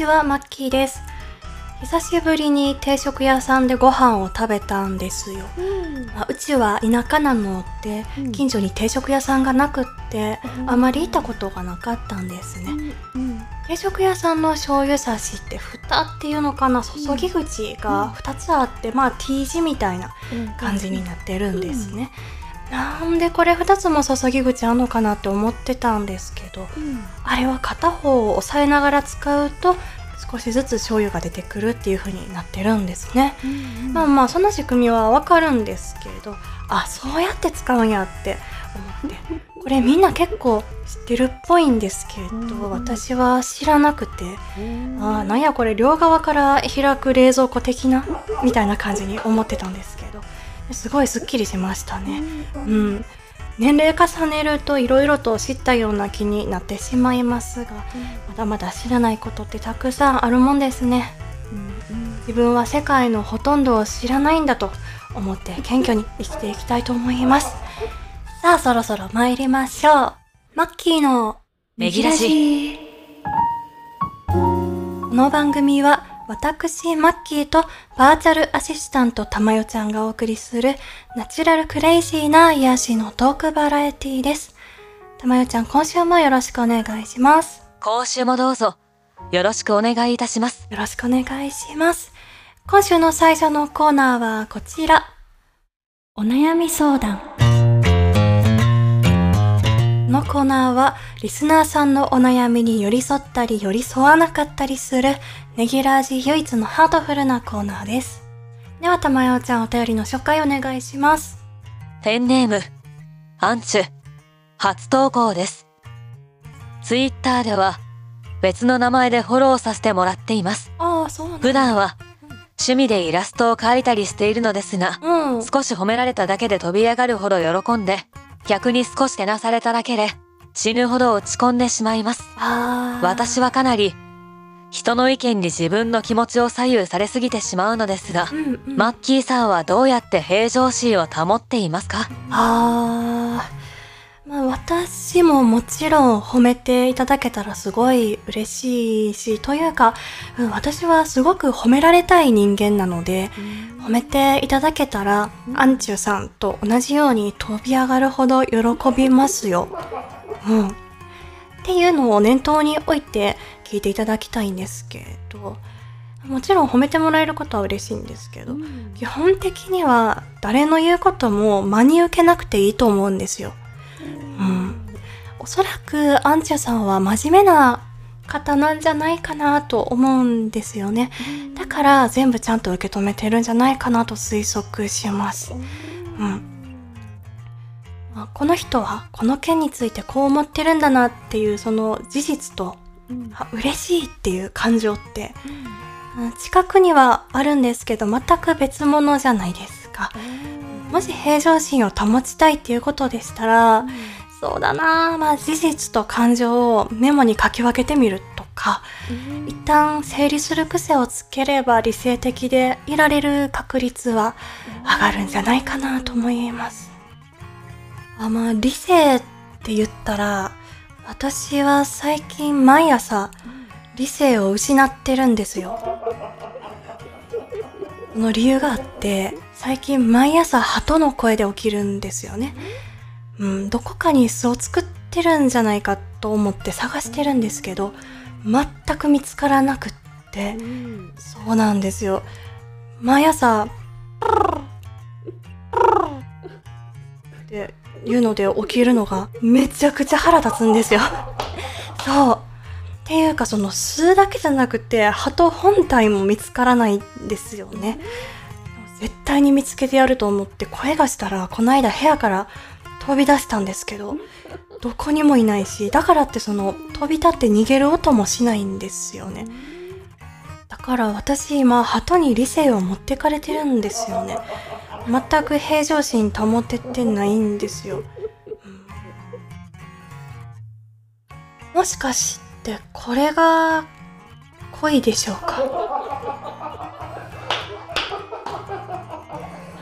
ちは、マッキーです。久しぶりに定食屋さんでご飯を食べたんですよ。うちは田舎なので、近所に定食屋さんがなくって、あまり行ったことがなかったんですね。定食屋さんの醤油差しって蓋っていうのかな、注ぎ口が2つあって、まあ T 字みたいな感じになってるんですね。なんでこれ2つも注ぎ口あんのかなって思ってたんですけど、あれは片方を押さえながら使うと少しずつ醤油が出てくるっていう風になってるんですね。まあその仕組みはわかるんですけれど、あ、そうやって使うんやって思って、これみんな結構知ってるっぽいんですけれど、私は知らなくて、あ、なんやこれ両側から開く冷蔵庫的なみたいな感じに思ってたんですけど、すごいすっきりしましたね。年齢重ねるといろいろと知ったような気になってしまいますが、まだまだ知らないことってたくさんあるもんですね。自分は世界のほとんどを知らないんだと思って謙虚に生きていきたいと思います。さあ、そろそろ参りましょう。マッキーのめぎらじ。この番組は私、マッキーとバーチャルアシスタントたまよちゃんがお送りするナチュラルクレイジーな癒しのトークバラエティです。たまよちゃん、今週もよろしくお願いします。今週もどうぞよろしくお願いいたします。よろしくお願いします。今週の最初のコーナーはこちら。お悩み相談。このコーナーはリスナーさんのお悩みに寄り添ったり寄り添わなかったりするねぎらじ唯一のハートフルなコーナーです。では、たまよちゃん、お便りの紹介お願いします。ペンネームアンチュ、初投稿です。ツイッターでは別の名前でフォローさせてもらっています。ああ、そうなんだ。普段は趣味でイラストを描いたりしているのですが、少し褒められただけで飛び上がるほど喜んで、逆に少しけなされただけで死ぬほど落ち込んでしまいます。私はかなり人の意見に自分の気持ちを左右されすぎてしまうのですが、マッキーさんはどうやって平常心を保っていますか？私ももちろん褒めていただけたらすごい嬉しいし、というか、私はすごく褒められたい人間なので、褒めていただけたら、アンチュさんと同じように飛び上がるほど喜びますよ。っていうのを念頭に置いて聞いていただきたいんですけど、もちろん褒めてもらえることは嬉しいんですけど、基本的には誰の言うことも真に受けなくていいと思うんですよ。おそらくアンチュさんは真面目な方なんじゃないかなと思うんですよね。だから全部ちゃんと受け止めてるんじゃないかなと推測します。この人はこの件についてこう思ってるんだなっていう、その事実と、嬉しいっていう感情って、近くにはあるんですけど全く別物じゃないですか。もし平常心を保ちたいっていうことでしたら、そうだな、事実と感情をメモに書き分けてみるとか、一旦整理する癖をつければ理性的でいられる確率は上がるんじゃないかなと思います。理性って言ったら、私は最近毎朝理性を失ってるんですよ。その理由があって、最近毎朝鳩の声で起きるんですよね。どこかに巣を作ってるんじゃないかと思って探してるんですけど、全く見つからなくって、そうなんですよ。毎朝っていうので起きるのがめちゃくちゃ腹立つんですよ。っていうか、その巣だけじゃなくて鳩本体も見つからないんですよね。絶対に見つけてやると思って声がしたら、この間部屋から飛び出したんですけど、どこにもいないし、だからってその飛び立って逃げる音もしないんですよね。だから私今鳩に理性を持ってかれてるんですよね。全く平常心保ててないんですよ。もしかしてで、これが恋でしょうか。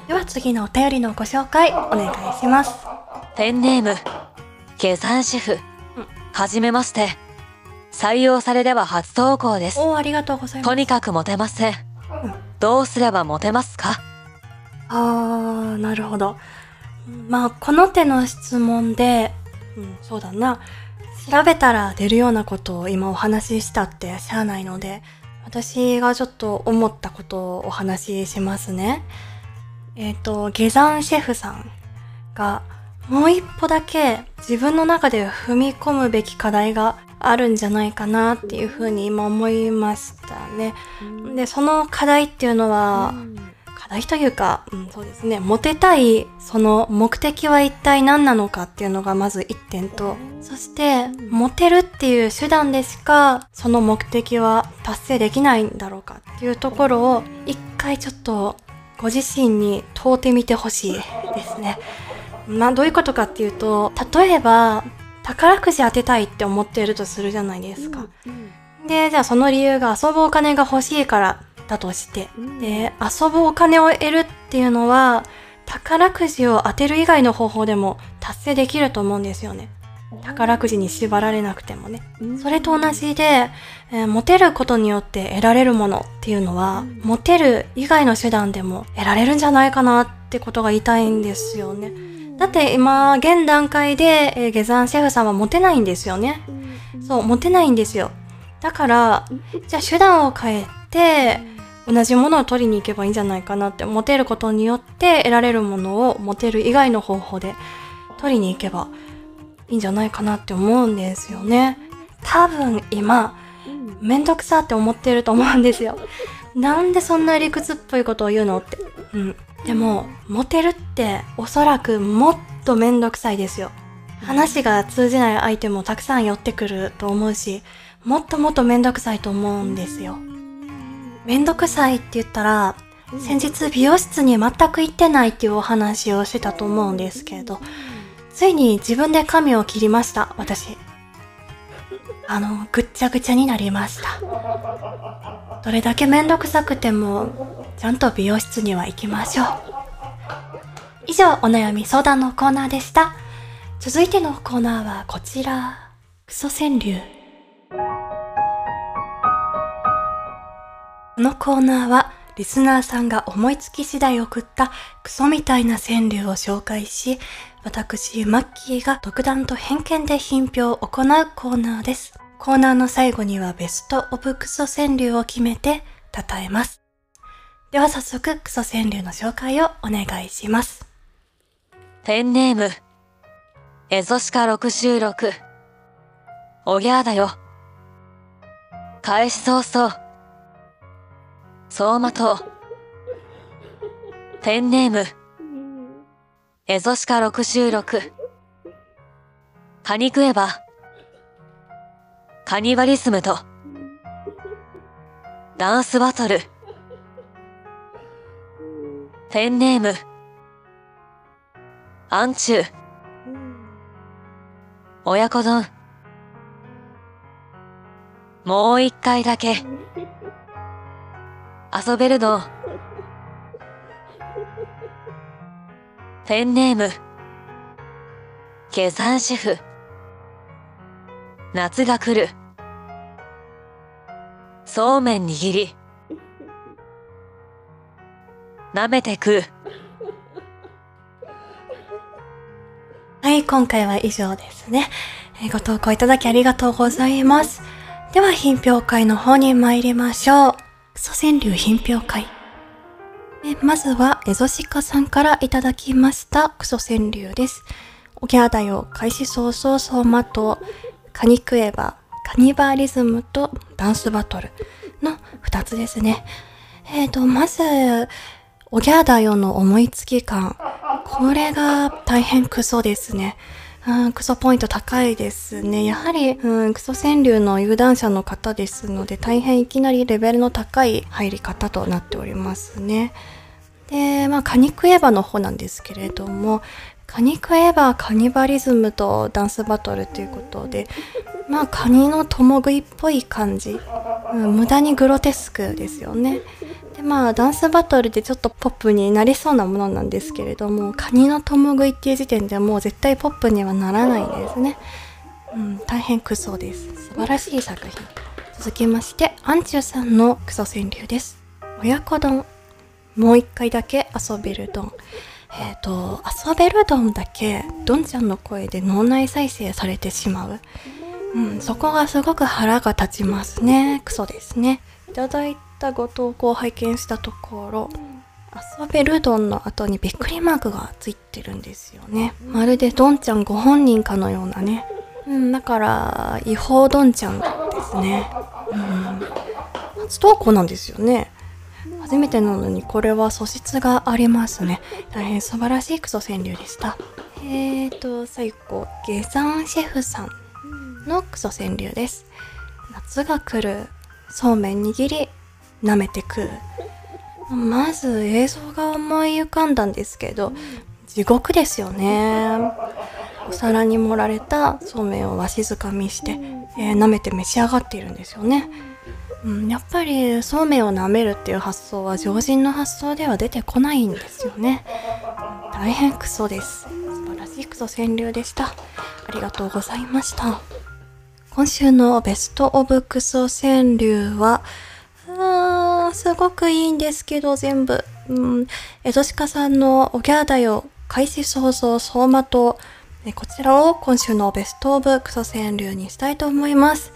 では次のお便りのご紹介お願いします。ペンネーム下山主婦、はじめまして。採用されれば初投稿です。おー、ありがとうございます。とにかくモテません。どうすればモテますか？あー、なるほど。まあ、この手の質問で、そうだな。調べたら出るようなことを今お話ししたってしゃあないので、私がちょっと思ったことをお話ししますね。下山シェフさんが、もう一歩だけ自分の中で踏み込むべき課題があるんじゃないかなっていうふうに今思いましたね。で、その課題っていうのは、課題というか、そうですね、モテたいその目的は一体何なのかっていうのがまず一点と、そしてモテるっていう手段でしかその目的は達成できないんだろうかっていうところを一回ちょっとご自身に問うてみてほしいですね。まあ、どういうことかっていうと、例えば宝くじ当てたいって思っているとするじゃないですか。で、じゃあその理由が遊ぶお金が欲しいからだとして、で、遊ぶお金を得るっていうのは宝くじを当てる以外の方法でも達成できると思うんですよね。宝くじに縛られなくてもね。それと同じで、モテることによって得られるものっていうのは、モテる以外の手段でも得られるんじゃないかなってことが言いたいんですよね。だって今、現段階で、下山シェフさんはモテないんですよね。そう、モテないんですよ。だから、じゃあ手段を変えて、同じものを取りに行けばいいんじゃないかなって、モテることによって得られるものをモテる以外の方法で取りに行けばいいんじゃないかなって思うんですよね。多分今、めんどくさって思ってると思うんですよ。なんでそんな理屈っぽいことを言うのって。でも、モテるっておそらくもっとめんどくさいですよ。話が通じない相手もたくさん寄ってくると思うし、もっともっとめんどくさいと思うんですよ。めんどくさいって言ったら、先日美容室に全く行ってないっていうお話をしてたと思うんですけれど、ついに自分で髪を切りました、私。ぐっちゃぐちゃになりました。どれだけめんどくさくても、ちゃんと美容室には行きましょう。以上、お悩み相談のコーナーでした。続いてのコーナーはこちら。クソ川柳。このコーナーは、リスナーさんが思いつき次第送ったクソみたいな川柳を紹介し、私、マッキーが独断と偏見で品評を行うコーナーです。コーナーの最後にはベストオブクソ川柳を決めて称えます。では早速、クソ川柳の紹介をお願いします。ペンネーム、エゾシカ66。おぎゃーだよ。開始早々。相馬と。ペンネーム、エゾシカ66。カニ食えば、カニバリスムと、ダンスバトル。ペンネーム、アンチュー。親子丼。もう一回だけ、遊べるの。ペンネーム、下山シェフ。夏が来る。そうめん握り。舐めて食う。はい、今回は以上ですね。ご投稿いただきありがとうございます。では、品評会の方に参りましょう。クソ川柳品評会。まずは、エゾシカさんからいただきました、クソ川柳です。おぎゃーだよ、開始早々相馬と、カニ食えば、カニバーリズムと、ダンスバトルの2つですね。まず、おぎゃーだよの思いつき感。これが大変クソですね。クソポイント高いですね。やはり、クソ川柳の有段者の方ですので、大変いきなりレベルの高い入り方となっておりますね。で、まあ、カニ食えばの方なんですけれども、カニ食えばカニバリズムとダンスバトルということで、まあ、カニの共食いっぽい感じ。無駄にグロテスクですよね。で、まあ、ダンスバトルでちょっとポップになりそうなものなんですけれども、カニの共食いっていう時点ではもう絶対ポップにはならないですね。大変クソです。素晴らしい作品。続きまして、アンチュさんのクソ川柳です。親子丼。もう一回だけ遊べる丼。遊べる丼だけ、どんちゃんの声で脳内再生されてしまう。そこがすごく腹が立ちますね。クソですね。いただいたご投稿を拝見したところ、遊べるどんの後にびっくりマークがついてるんですよね。まるでどんちゃんご本人かのようなね。だから、違法どんちゃんですね。初投稿なんですよね。初めてなのにこれは素質がありますね。大変素晴らしいクソ川柳でした。最後、下山シェフさんのクソ川柳です。夏が来る、そうめん握り、舐めて食う。まず映像が思い浮かんだんですけど、地獄ですよね。お皿に盛られたそうめんをわしづかみして、舐めて召し上がっているんですよね。やっぱりそうめんを舐めるっていう発想は常人の発想では出てこないんですよね。大変クソです。素晴らしいクソ川柳でした。ありがとうございました。今週のベストオブクソ川柳は、すごくいいんですけど、全部。エゾシカさんのおぎゃーだよ、開始創造走馬灯。こちらを今週のベストオブクソ川柳にしたいと思います。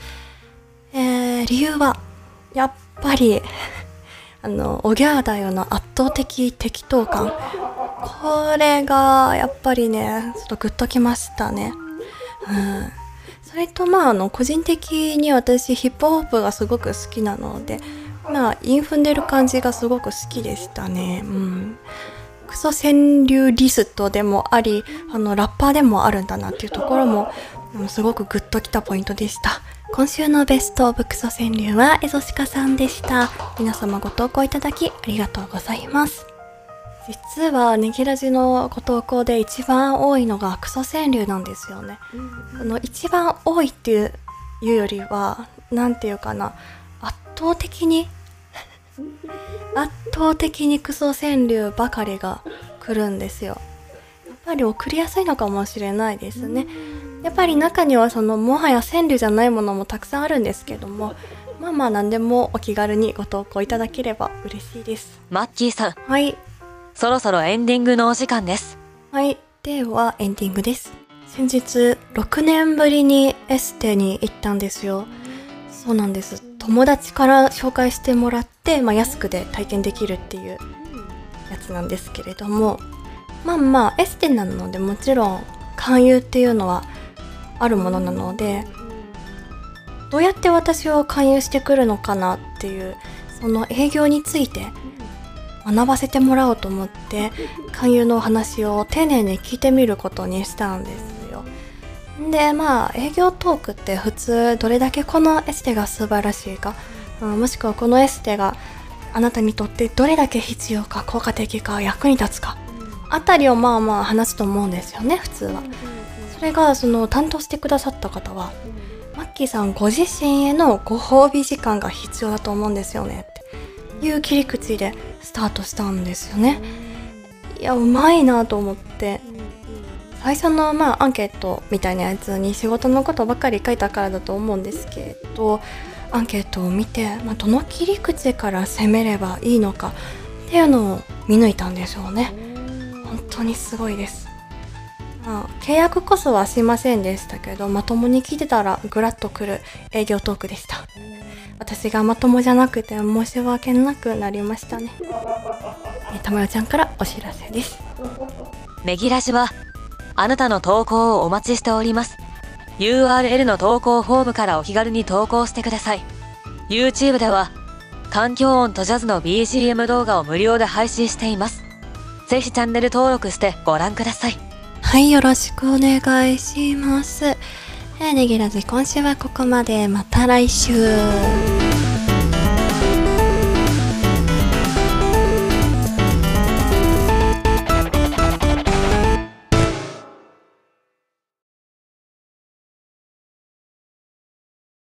理由は、やっぱり、おぎゃーだよの圧倒的適当感。これが、やっぱりね、ちょっとグッときましたね。それと、個人的に私、ヒップホップがすごく好きなので、韻踏んでる感じがすごく好きでしたね。クソ川柳リストでもあり、ラッパーでもあるんだなっていうところも、すごくグッときたポイントでした。今週のベストオブクソ川柳はエゾシカさんでした。皆様ご投稿いただきありがとうございます。実はネギラジのご投稿で一番多いのがクソ川柳なんですよね。一番多いっていうよりは、なんていうかな、圧倒的にクソ川柳ばかりが来るんですよ。やっぱり送りやすいのかもしれないですね。やっぱり中にはもはや川柳じゃないものもたくさんあるんですけども、何でもお気軽にご投稿いただければ嬉しいです。マッキーさん。はい。そろそろエンディングのお時間です。はい。ではエンディングです。先日6年ぶりにエステに行ったんですよ。そうなんです。友達から紹介してもらって、安くで体験できるっていうやつなんですけれども、エステなのでもちろん勧誘っていうのはあるものなので、どうやって私を勧誘してくるのかなっていう、その営業について学ばせてもらおうと思って、勧誘のお話を丁寧に聞いてみることにしたんです。で営業トークって普通どれだけこのエステが素晴らしいか、もしくはこのエステがあなたにとってどれだけ必要か効果的か役に立つかあたりを話すと思うんですよね、普通は。それが担当してくださった方は、マッキーさんご自身へのご褒美時間が必要だと思うんですよねっていう切り口でスタートしたんですよね。いや、うまいなと思って。最初のアンケートみたいなやつに仕事のことばかり書いたからだと思うんですけど、アンケートを見て、どの切り口から攻めればいいのかっていうのを見抜いたんでしょうね。本当にすごいです。契約こそはしませんでしたけど、まともに聞いてたらグラッとくる営業トークでした。私がまともじゃなくて申し訳なくなりましたね。たまよちゃんからお知らせです。ネギラジはあなたの投稿をお待ちしております。URL の投稿フォームからお気軽に投稿してください。YouTube では、環境音とジャズの BGM 動画を無料で配信しています。ぜひチャンネル登録してご覧ください。はい、よろしくお願いします。ネギラジ今週はここまで。また来週。